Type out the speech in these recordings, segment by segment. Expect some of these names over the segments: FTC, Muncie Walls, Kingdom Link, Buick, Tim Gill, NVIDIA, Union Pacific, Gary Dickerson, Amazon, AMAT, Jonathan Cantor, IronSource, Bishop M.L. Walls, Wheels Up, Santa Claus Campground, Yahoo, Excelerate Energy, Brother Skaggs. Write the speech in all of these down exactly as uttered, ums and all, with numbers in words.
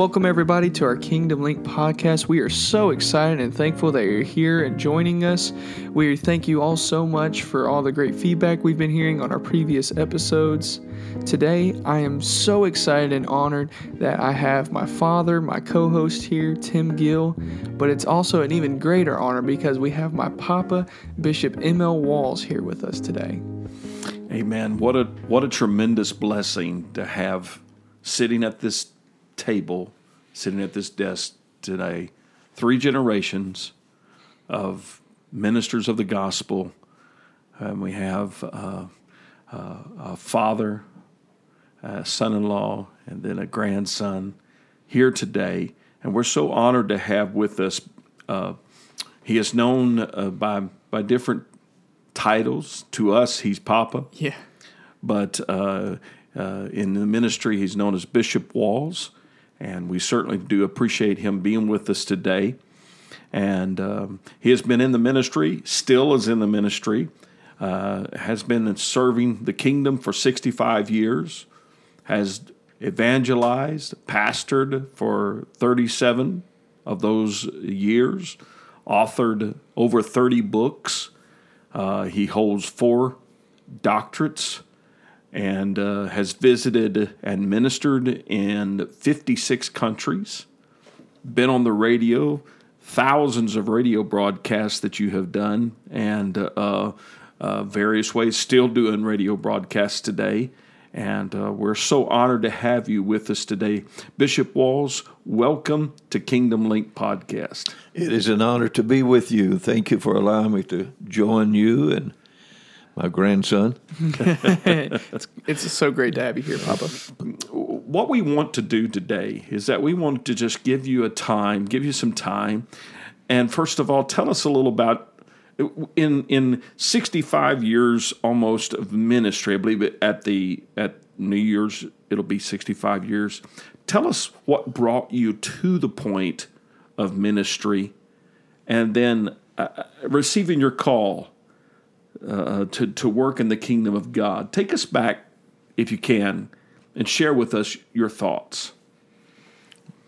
Welcome, everybody, to our Kingdom Link podcast. We are so excited and thankful that you're here and joining us. We thank you all so much for all the great feedback we've been hearing on our previous episodes. Today, I am so excited and honored that I have my father, my co-host here, Tim Gill, but it's also an even greater honor because we have my papa, Bishop M L Walls, here with us today. Amen. What a what a tremendous blessing to have sitting at this table, sitting at this desk today, three generations of ministers of the gospel. Um, we have uh, uh, a father, a son-in-law, and then a grandson here today. And we're so honored to have with us. Uh, he is known uh, by by different titles. To us, he's Papa. Yeah. But uh, uh, in the ministry, he's known as Bishop Walls. And we certainly do appreciate him being with us today. And um, he has been in the ministry, still is in the ministry, uh, has been serving the kingdom for sixty-five years, has evangelized, pastored for thirty-seven of those years, authored over thirty books. Uh, he holds four doctorates, and uh, has visited and ministered in fifty-six countries, been on the radio, thousands of radio broadcasts that you have done, and uh, uh, various ways, still doing radio broadcasts today. And uh, we're so honored to have you with us today. Bishop Walls, welcome to Kingdom Link Podcast. It is an honor to be with you. Thank you for allowing me to join you and my grandson. it's, it's so great to have you here, Papa. What we want to do today is that we want to just give you a time, give you some time. And first of all, tell us a little about, in in sixty-five years almost of ministry, I believe at the at New Year's, it'll be sixty-five years. Tell us what brought you to the point of ministry and then uh, receiving your call Uh, to, to work in the kingdom of God. Take us back, if you can, and share with us your thoughts.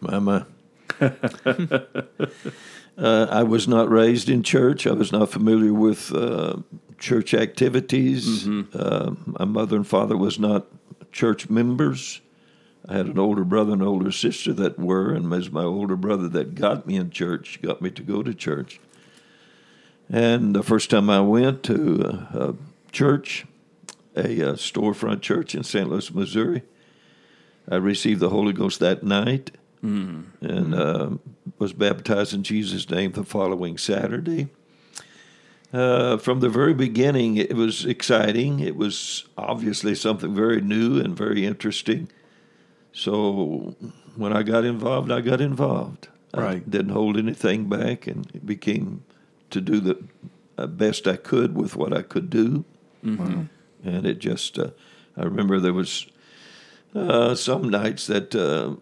Mama, uh, I was not raised in church. I was not familiar with uh, church activities. Mm-hmm. Uh, my mother and father was not church members. I had an older brother and older sister that were, and it was my older brother that got me in church, got me to go to church. And the first time I went to a, a church, a, a storefront church in Saint Louis, Missouri, I received the Holy Ghost that night mm. and uh, was baptized in Jesus' name the following Saturday. Uh, from the very beginning, it was exciting. It was obviously something very new and very interesting. So when I got involved, I got involved. Right. I didn't hold anything back, and it became to do the best I could with what I could do. Mm-hmm. And it just, uh, I remember there was uh, some nights that uh,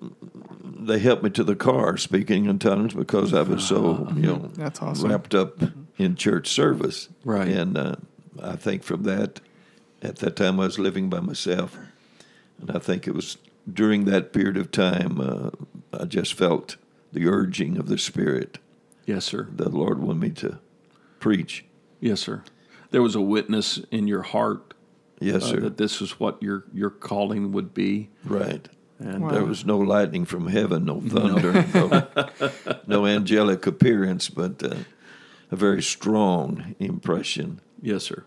they helped me to the car speaking in tongues because I was so, you know, That's awesome. wrapped up in church service. Right. And uh, I think from that, at that time I was living by myself. And I think it was during that period of time uh, I just felt the urging of the Spirit. Yes, sir. The Lord wanted me to preach. Yes, sir. There was a witness in your heart. Yes, sir. Uh, that this is what your your calling would be. Right. And wow. There was no lightning from heaven, no thunder, no, no angelic appearance, but uh, a very strong impression. Yes, sir.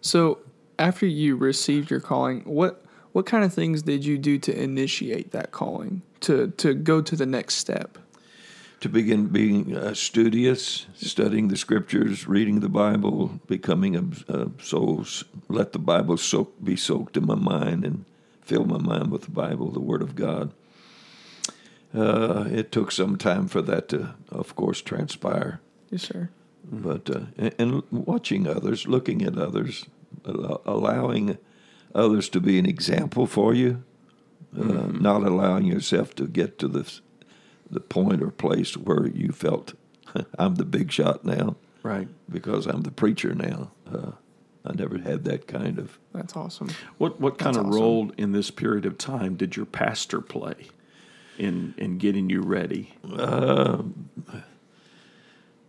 So after you received your calling, what what kind of things did you do to initiate that calling, to to go to the next step? To begin being uh, studious, studying the Scriptures, reading the Bible, becoming a uh, soul, let the Bible soak, be soaked in my mind and fill my mind with the Bible, the Word of God. Uh, it took some time for that to, of course, transpire. Yes, sir. But uh, and, and watching others, looking at others, al- allowing others to be an example for you, uh, mm-hmm. not allowing yourself to get to the the point or place where you felt, I'm the big shot now. Right. Because I'm the preacher now. Uh, I never had that kind of... That's awesome. What what kind That's of awesome. role in this period of time did your pastor play? in in getting you ready? Uh,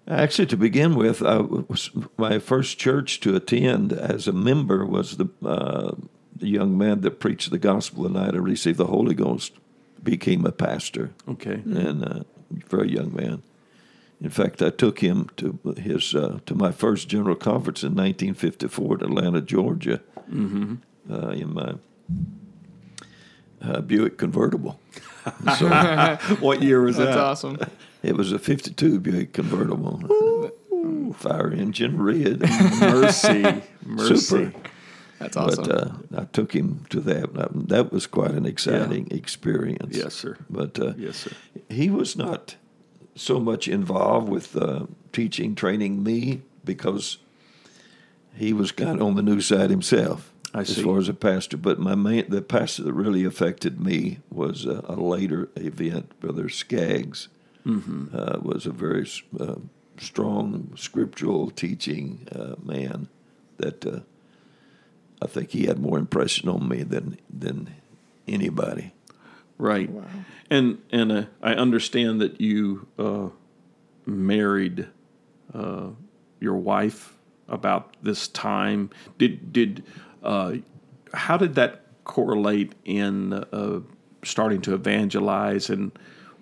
actually, to begin with, I was, my first church to attend as a member was the, uh, the young man that preached the gospel and I to receive the Holy Ghost, became a pastor. Okay. And a uh, very young man. In fact, I took him to his uh, to my first general conference in nineteen fifty-four in Atlanta, Georgia, mm-hmm. uh, in my uh, Buick convertible. So, what year was that? That's awesome. It was a fifty-two Buick convertible. Ooh, fire engine red. Mercy, mercy. Super. That's awesome. But uh, I took him to that. That was quite an exciting yeah. experience. Yes, sir. But uh, yes, sir. He was not so much involved with uh, teaching, training me, because he was kind of on the new side himself I as see. far as a pastor. But my main, the pastor that really affected me was a, a later event. Brother Skaggs mm-hmm. uh, was a very uh, strong scriptural teaching uh, man that uh, I think he had more impression on me than than anybody. Right. Wow. And and uh, I understand that you uh, married uh, your wife about this time. Did did uh, how did that correlate in uh, starting to evangelize, and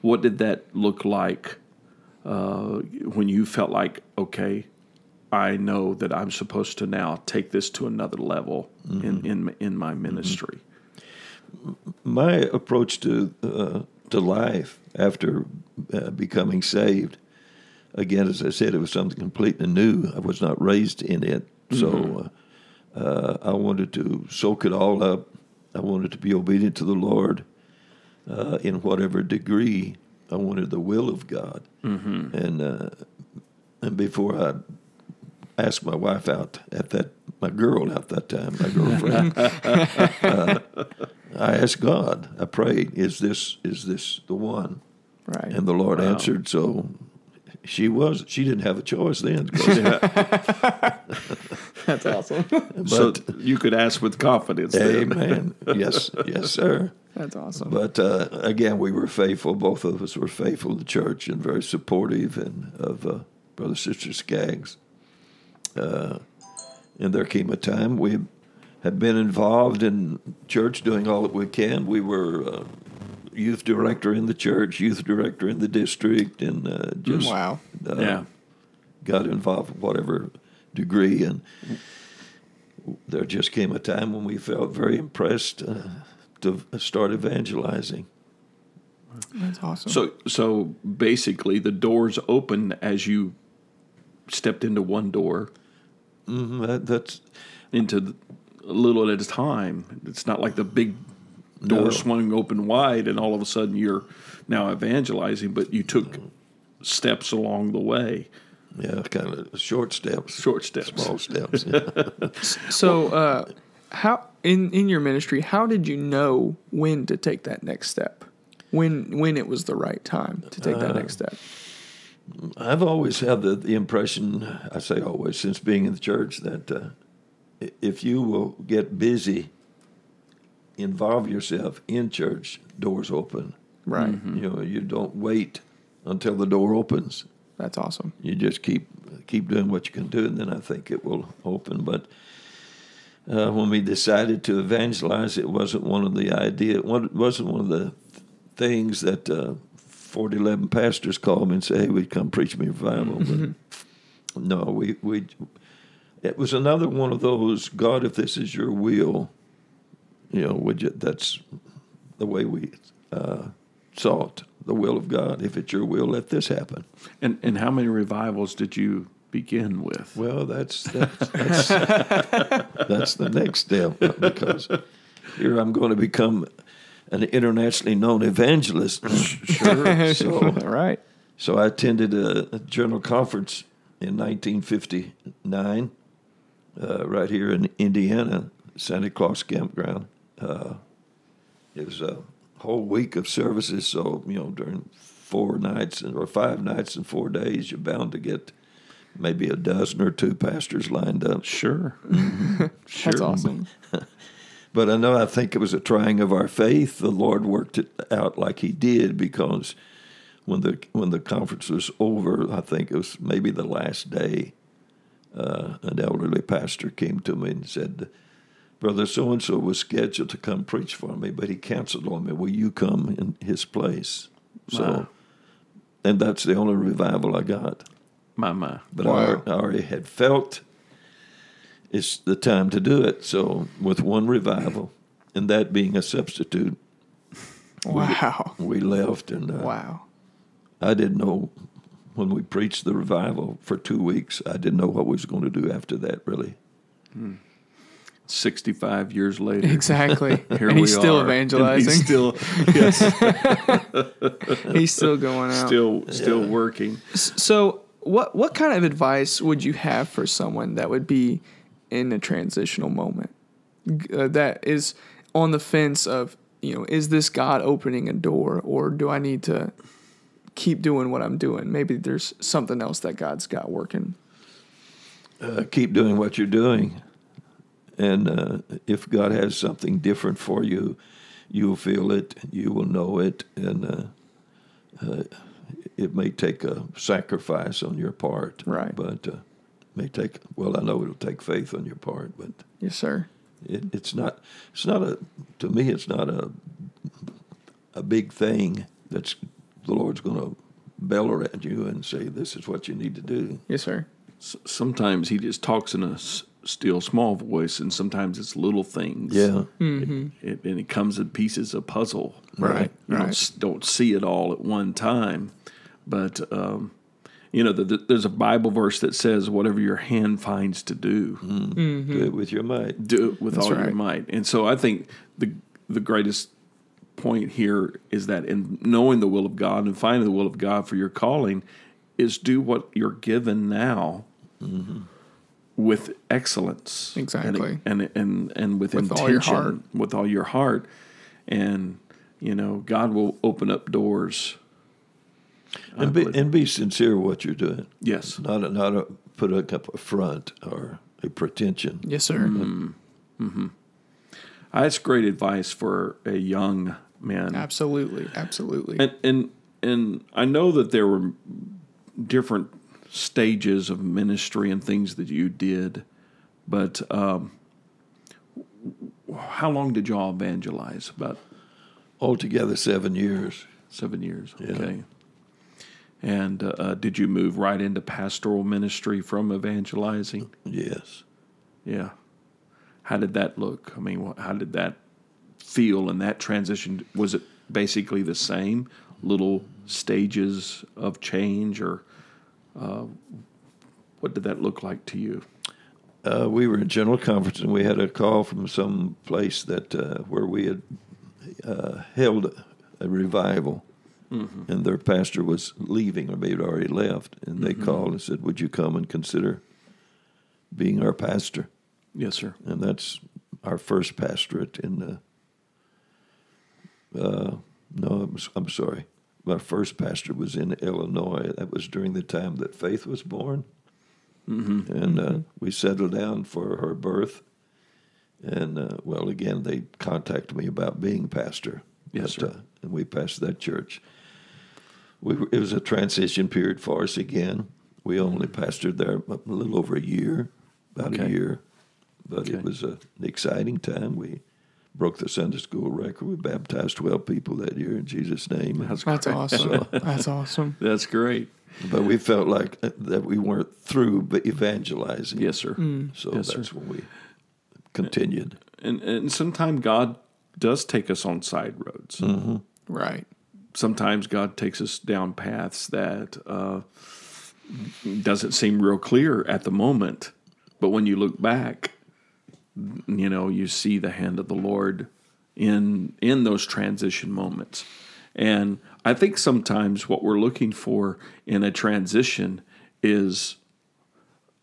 what did that look like uh, when you felt like, okay, I know that I'm supposed to now take this to another level mm-hmm. in, in in my ministry? Mm-hmm. My approach to uh, to life after uh, becoming saved, again, as I said, it was something completely new. I was not raised in it, mm-hmm. so uh, uh, I wanted to soak it all up. I wanted to be obedient to the Lord uh, in whatever degree. I wanted the will of God, mm-hmm. and uh, and before I asked my wife out at that, my girl at that time, my girlfriend. uh, I asked God, I prayed, is this is this the one? Right. And the Lord wow. answered, so she was. She didn't have a choice then. That's awesome. But so you could ask with confidence. Amen. Then. Yes, yes, sir. That's awesome. But uh, again, we were faithful. Both of us were faithful to the church and very supportive and of uh, Brother and Sister Skaggs. Uh, and there came a time we had been involved in church, doing all that we can. We were uh, youth director in the church, youth director in the district, and uh, just wow. uh, yeah. got involved in whatever degree. And there just came a time when we felt very impressed uh, to start evangelizing. That's awesome. So, so basically, the doors opened as you stepped into one door. Mm-hmm, that, that's into the, a little at a time. It's not like the big door no. swung open wide and all of a sudden you're now evangelizing, but you took steps along the way. Yeah, kind of short steps. Short steps. Small steps. Yeah. So uh, how in, in your ministry, how did you know when to take that next step? When when it was the right time to take that uh, next step? I've always had the, the impression, I say always, since being in the church, that uh, if you will get busy, involve yourself in church, doors open. Right. Mm-hmm. You know, you don't wait until the door opens. That's awesome. You just keep keep doing what you can do, and then I think it will open. But uh, when we decided to evangelize, it wasn't one of the idea. It wasn't one of the things that uh, forty eleven pastors called me and said, "Hey, would you come preach me revival?" But no, we we. It was another one of those, God, if this is your will, you know, would you, that's the way we uh, sought the will of God. If it's your will, let this happen. And and how many revivals did you begin with? Well, that's that's that's, that's the next step, because here I'm going to become an internationally known evangelist. Sure. So, all right. So I attended a, a general conference in nineteen fifty-nine. Uh, right here in Indiana, Santa Claus Campground. Uh, it was a whole week of services, so, you know, during four nights or five nights and four days, you're bound to get maybe a dozen or two pastors lined up. Sure. Sure. That's awesome. But I know I think it was a trying of our faith. The Lord worked it out like he did, because when the when the conference was over, I think it was maybe the last day, uh, an elderly pastor came to me and said, "Brother so-and-so was scheduled to come preach for me, but he canceled on me. Will you come in his place?" My. So, and that's the only revival I got. My, my. But wow. I, I already had felt it's the time to do it. So with one revival, and that being a substitute, wow, we, we left. And uh, wow, I didn't know when we preached the revival for two weeks. I didn't know what we was going to do after that, really. Hmm. Sixty-five years later, exactly. Here and we he's are. Still evangelizing. And he's still, yes, he's still going out. Still, still yeah. working. So, what what kind of advice would you have for someone that would be in a transitional moment, uh, that is on the fence of, you know, is this God opening a door, or do I need to keep doing what I'm doing? Maybe there's something else that God's got working. Uh, keep doing what you're doing. And uh, if God has something different for you, you'll feel it, you will know it, and uh, uh, it may take a sacrifice on your part. Right. But uh, may take, well, I know it'll take faith on your part. But yes, sir. It, it's not, it's not a, to me, it's not a, a big thing that's the Lord's going to bellow at you and say, this is what you need to do. Yes, sir. S- sometimes he just talks in a still small voice, and sometimes it's little things. Yeah, mm-hmm. it, it, and it comes in pieces, a puzzle. Right, you right. Don't, don't see it all at one time, but um, you know, the, the, there's a Bible verse that says, "Whatever your hand finds to do, mm. mm-hmm. do it with your might. Do it with That's all right. your might." And so, I think the the greatest point here is that in knowing the will of God and finding the will of God for your calling is do what you're given now. Mm-hmm. With excellence, exactly, and and and, and with, with intention, all your heart. with all your heart, and you know God will open up doors. And be and be sincere what you're doing. Yes, not a, not a, put up a front or a pretension. Yes, sir. Mm-hmm. Mm-hmm. That's great advice for a young man. Absolutely, absolutely. And and and I know that there were different stages of ministry and things that you did, but um, how long did y'all evangelize? About altogether seven years. Seven years, okay. Yeah. And uh, did you move right into pastoral ministry from evangelizing? Yes. Yeah. How did that look? I mean, how did that feel in that transition? Was it basically the same little stages of change, or? Uh, what did that look like to you? Uh, we were in general conference, and we had a call from some place that uh, where we had uh, held a revival, mm-hmm. and their pastor was leaving, or maybe had already left, and they mm-hmm. called and said, "Would you come and consider being our pastor?" Yes, sir. And that's our first pastorate in the. Uh, no, it was, I'm sorry. My first pastor was in Illinois. That was during the time that Faith was born. Mm-hmm. And mm-hmm. Uh, we settled down for her birth. And, uh, well, again, they contacted me about being pastor. Yes, but, sir. Uh, and we passed that church. We were, it was a transition period for us again. We only pastored there a little over a year, about okay. a year. But okay. it was a, an exciting time. We broke the Sunday school record. We baptized twelve people that year in Jesus' name. That's, That's awesome. That's awesome. That's great. But we felt like that we weren't through but evangelizing. Yes, sir. Mm. So yes, that's sir. when we continued. And, and and sometimes God does take us on side roads. Mm-hmm. Right. Sometimes God takes us down paths that uh, doesn't seem real clear at the moment. But when you look back, you know, you see the hand of the Lord in in those transition moments. And I think sometimes what we're looking for in a transition is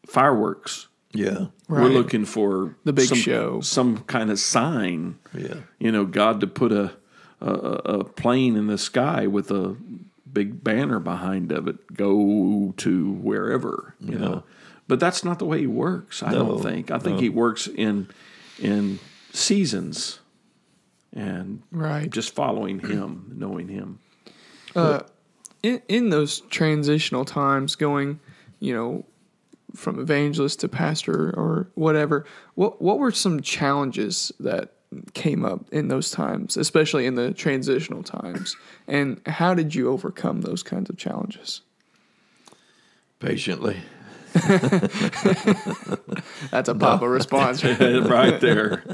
fireworks. Yeah. Right. We're looking for the big some, show, some kind of sign. Yeah. You know, God to put a, a a plane in the sky with a big banner behind of it, go to wherever, you yeah. know. But that's not the way he works, I no, don't think. I think no. he works in in seasons and right. just following him, knowing him. Uh, in, in those transitional times going, you know, from evangelist to pastor or whatever, what what were some challenges that came up in those times, especially in the transitional times? And how did you overcome those kinds of challenges? Patiently. That's a Papa response right there. Right there.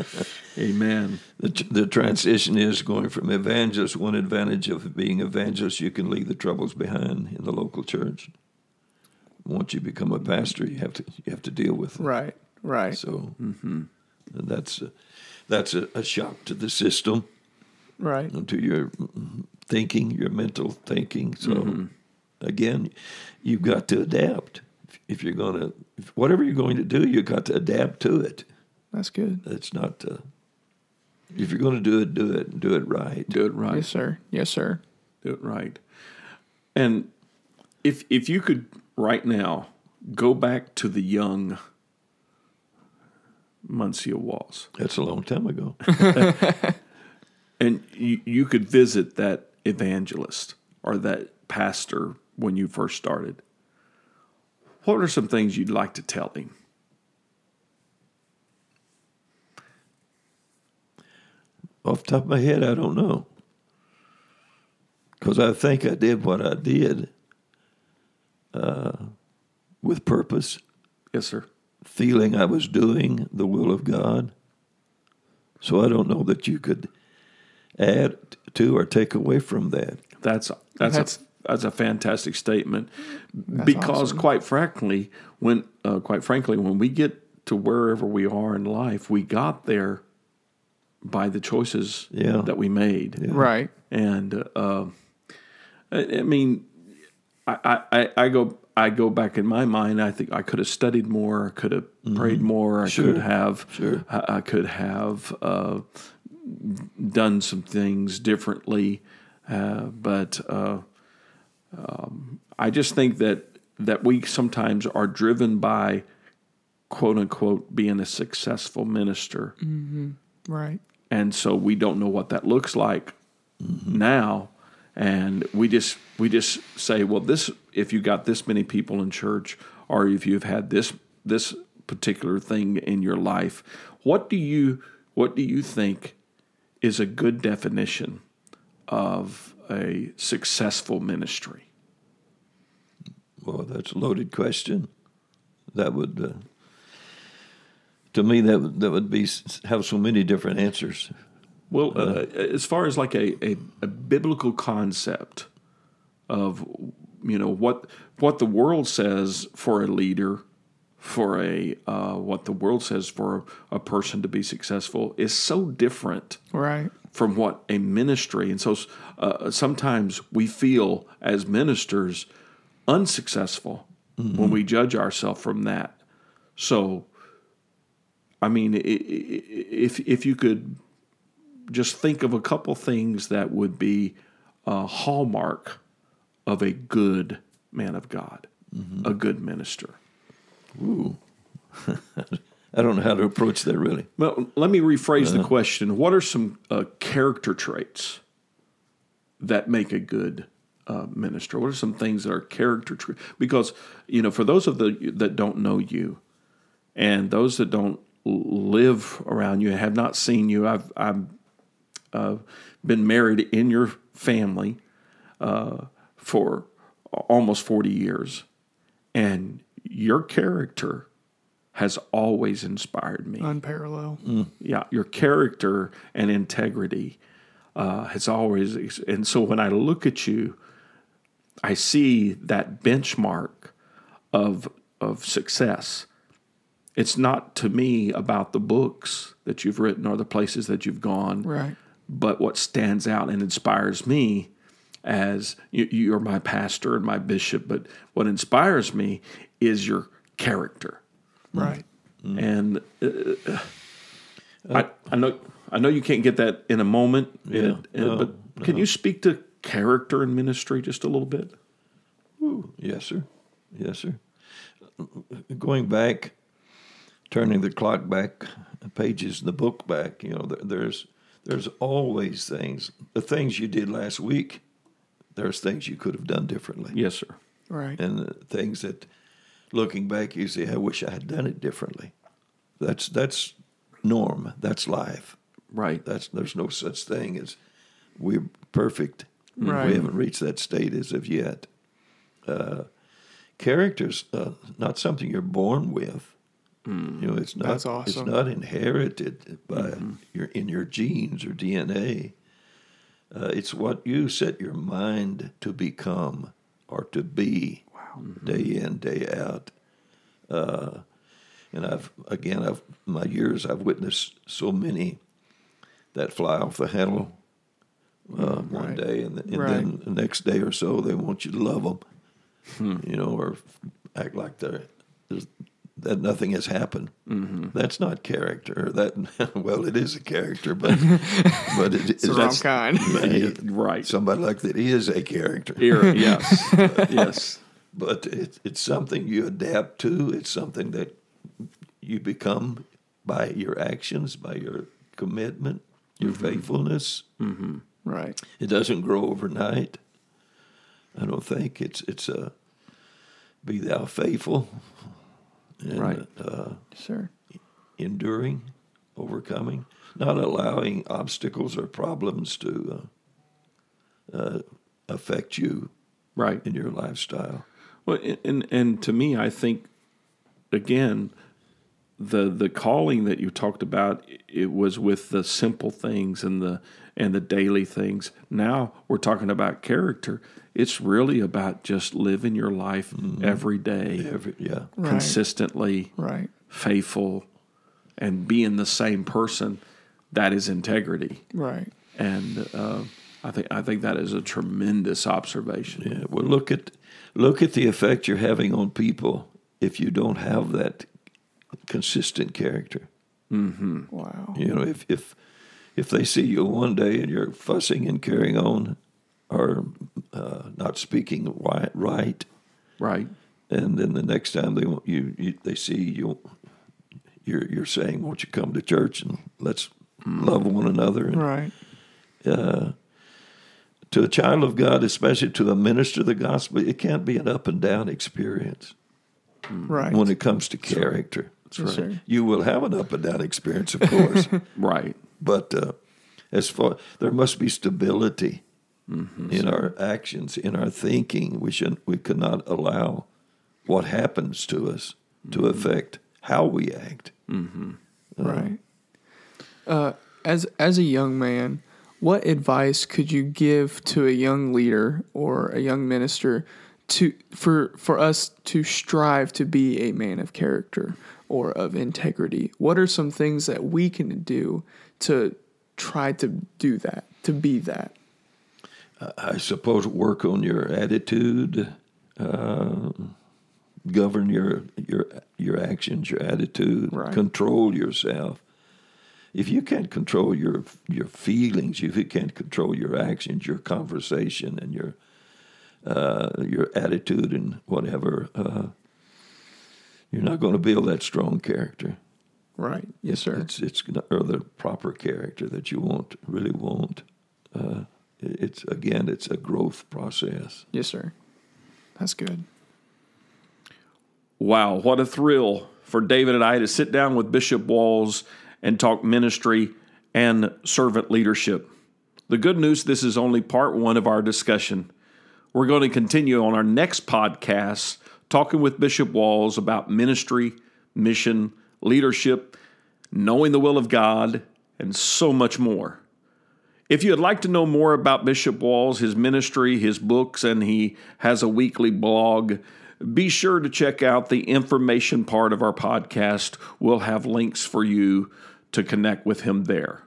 Amen. The, the transition is going from evangelist. One advantage of being evangelist, you can leave the troubles behind in the local church. Once you become a pastor, you have to you have to deal with it. Right, right. So mm-hmm. that's a, that's a, a shock to the system, right? And to your thinking, your mental thinking. So mm-hmm. again, you've got to adapt. If, if you're going to whatever you're going to do, you've got to adapt to it. That's good. It's not. Uh, if you're going to do it, do it, and do it right. Do it right. Yes, sir. Yes, sir. Do it right. And if if you could. Right now, go back to the young Muncie Walls. That's a long time ago. And you, you could visit that evangelist or that pastor when you first started. What are some things you'd like to tell him? Off the top of my head, I don't know. Because I think I did what I did. Uh, with purpose. Yes, sir. Feeling I was doing the will of God. So I don't know that you could add to or take away from that. That's that's that's a, that's a fantastic statement. Because awesome. quite frankly, when uh, quite frankly, when we get to wherever we are in life, we got there by the choices yeah. that we made. Yeah. Right. And uh, I, I mean. I, I, I go I go back in my mind. I think I could have studied more. I could have mm-hmm. prayed more. I sure. could have sure. I, I could have uh, done some things differently. Uh, but uh, um, I just think that that we sometimes are driven by quote unquote being a successful minister, mm-hmm. right? And so we don't know what that looks like mm-hmm. now. And we just we just say, well, this if you got this many people in church, or if you've had this this particular thing in your life, what do you what do you think is a good definition of a successful ministry? Well, that's a loaded question. That would uh, to me that that would be have so many different answers. Well, uh, as far as like a, a, a biblical concept of, you know, what what the world says for a leader, for a uh, what the world says for a, a person to be successful is so different right. from what a ministry. And so uh, sometimes we feel as ministers unsuccessful mm-hmm. when we judge ourselves from that. So, I mean, if if you could... just think of a couple things that would be a hallmark of a good man of God, mm-hmm. a good minister. Ooh. I don't know how to approach that, really. Well, let me rephrase uh-huh. the question. What are some uh, character traits that make a good uh, minister? What are some things that are character traits? Because, you know, for those of the that don't know you and those that don't live around you, have not seen you, I've... I've Uh, been married in your family uh, for almost forty years, and your character has always inspired me. Unparalleled. Mm. Yeah, your character and integrity uh, has always... And so when I look at you, I see that benchmark of of success. It's not, to me, about the books that you've written or the places that you've gone. Right. But what stands out and inspires me as you, you're my pastor and my bishop, but what inspires me is your character. Right. Mm-hmm. And uh, uh, I, I know I know you can't get that in a moment, yeah, and, and, no, but can no. you speak to character and ministry just a little bit? Ooh, yes, sir. Yes, sir. Going back turning the clock back, pages in the book back, you know, there's there's always things. The things you did last week, there's things you could have done differently. Yes, sir. Right. And the things that, looking back, you say, I wish I had done it differently. That's that's norm. That's life. Right. That's there's no such thing as we're perfect. Right. We haven't reached that state as of yet. Uh, character's uh, not something you're born with. Mm. You know, it's not. That's awesome. It's not inherited by mm-hmm. your in your genes or D N A. Uh, it's what you set your mind to become or to be. Wow. Mm-hmm. Day in, day out. Uh, and I've again, I've my years, I've witnessed so many that fly off the handle uh, one right. day, and, and right. then the next day or so, they want you to love them, hmm. you know, or act like they're. That nothing has happened. Mm-hmm. That's not character. That well, it is a character, but but it, it's the wrong kind. It, right. Somebody like that is a character. Here, yes, but, yes. But it, it's something you adapt to. It's something that you become by your actions, by your commitment, your mm-hmm. faithfulness. Mm-hmm. Right. It doesn't grow overnight. I don't think it's it's a be thou faithful. And, right. Uh, sure. Enduring, overcoming, not allowing obstacles or problems to uh, uh, affect you, right, in your lifestyle. Well, and and to me, I think again, the the calling that you talked about, it was with the simple things and the and the daily things. Now we're talking about character. It's really about just living your life mm-hmm. every day, every, yeah, right. consistently, right, faithful, and being the same person. That is integrity, right? And uh, I think I think that is a tremendous observation. Yeah. Well, look at look at the effect you're having on people if you don't have that consistent character. Mm-hmm. Wow. You know, if if if they see you one day and you're fussing and carrying on. Or uh, not speaking right, right, and then the next time they want you, you they see you, you're you're saying, "Won't you come to church and let's love one another?" And, right. Uh, to a child of God, especially to a minister of the gospel, it can't be an up and down experience. Right. When it comes to character, that's right. That's right. You will have an up and down experience, of course. Right. But uh, as far there must be stability. Mm-hmm, in so. Our actions, in our thinking, we should we cannot allow what happens to us mm-hmm. to affect how we act. Mm-hmm. Uh, right. Uh, as as a young man, what advice could you give to a young leader or a young minister to for for us to strive to be a man of character or of integrity? What are some things that we can do to try to do that, to be that? I suppose work on your attitude, uh, govern your your your actions, your attitude, right. Control yourself. If you can't control your your feelings, if you can't control your actions, your conversation, and your uh, your attitude and whatever, uh, you're not going to build that strong character. Right. Yes, sir. It's it's or the proper character that you want really want. Uh, It's again, it's a growth process. Yes, sir. That's good. Wow, what a thrill for David and I to sit down with Bishop Walls and talk ministry and servant leadership. The good news, this is only part one of our discussion. We're going to continue on our next podcast talking with Bishop Walls about ministry, mission, leadership, knowing the will of God, and so much more. If you'd like to know more about Bishop Walls, his ministry, his books, and he has a weekly blog, be sure to check out the information part of our podcast. We'll have links for you to connect with him there.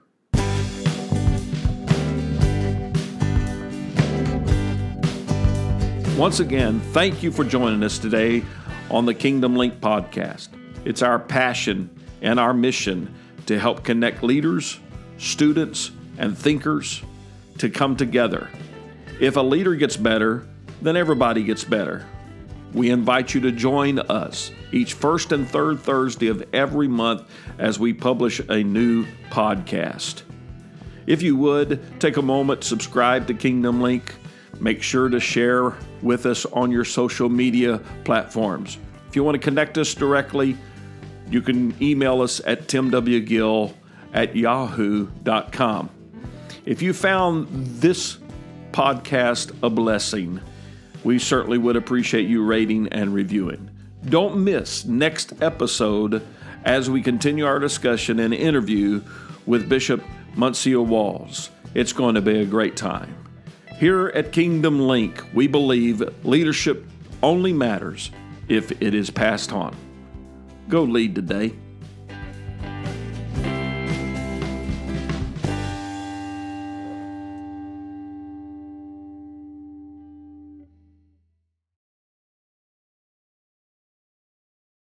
Once again, thank you for joining us today on the Kingdom Link podcast. It's our passion and our mission to help connect leaders, students, and thinkers to come together. If a leader gets better, then everybody gets better. We invite you to join us each first and third Thursday of every month as we publish a new podcast. If you would, take a moment, subscribe to Kingdom Link. Make sure to share with us on your social media platforms. If you want to connect us directly, you can email us at timwgill at yahoo dot com. If you found this podcast a blessing, we certainly would appreciate you rating and reviewing. Don't miss next episode as we continue our discussion and interview with Bishop Muncie Walls. It's going to be a great time. Here at Kingdom Link, we believe leadership only matters if it is passed on. Go lead today.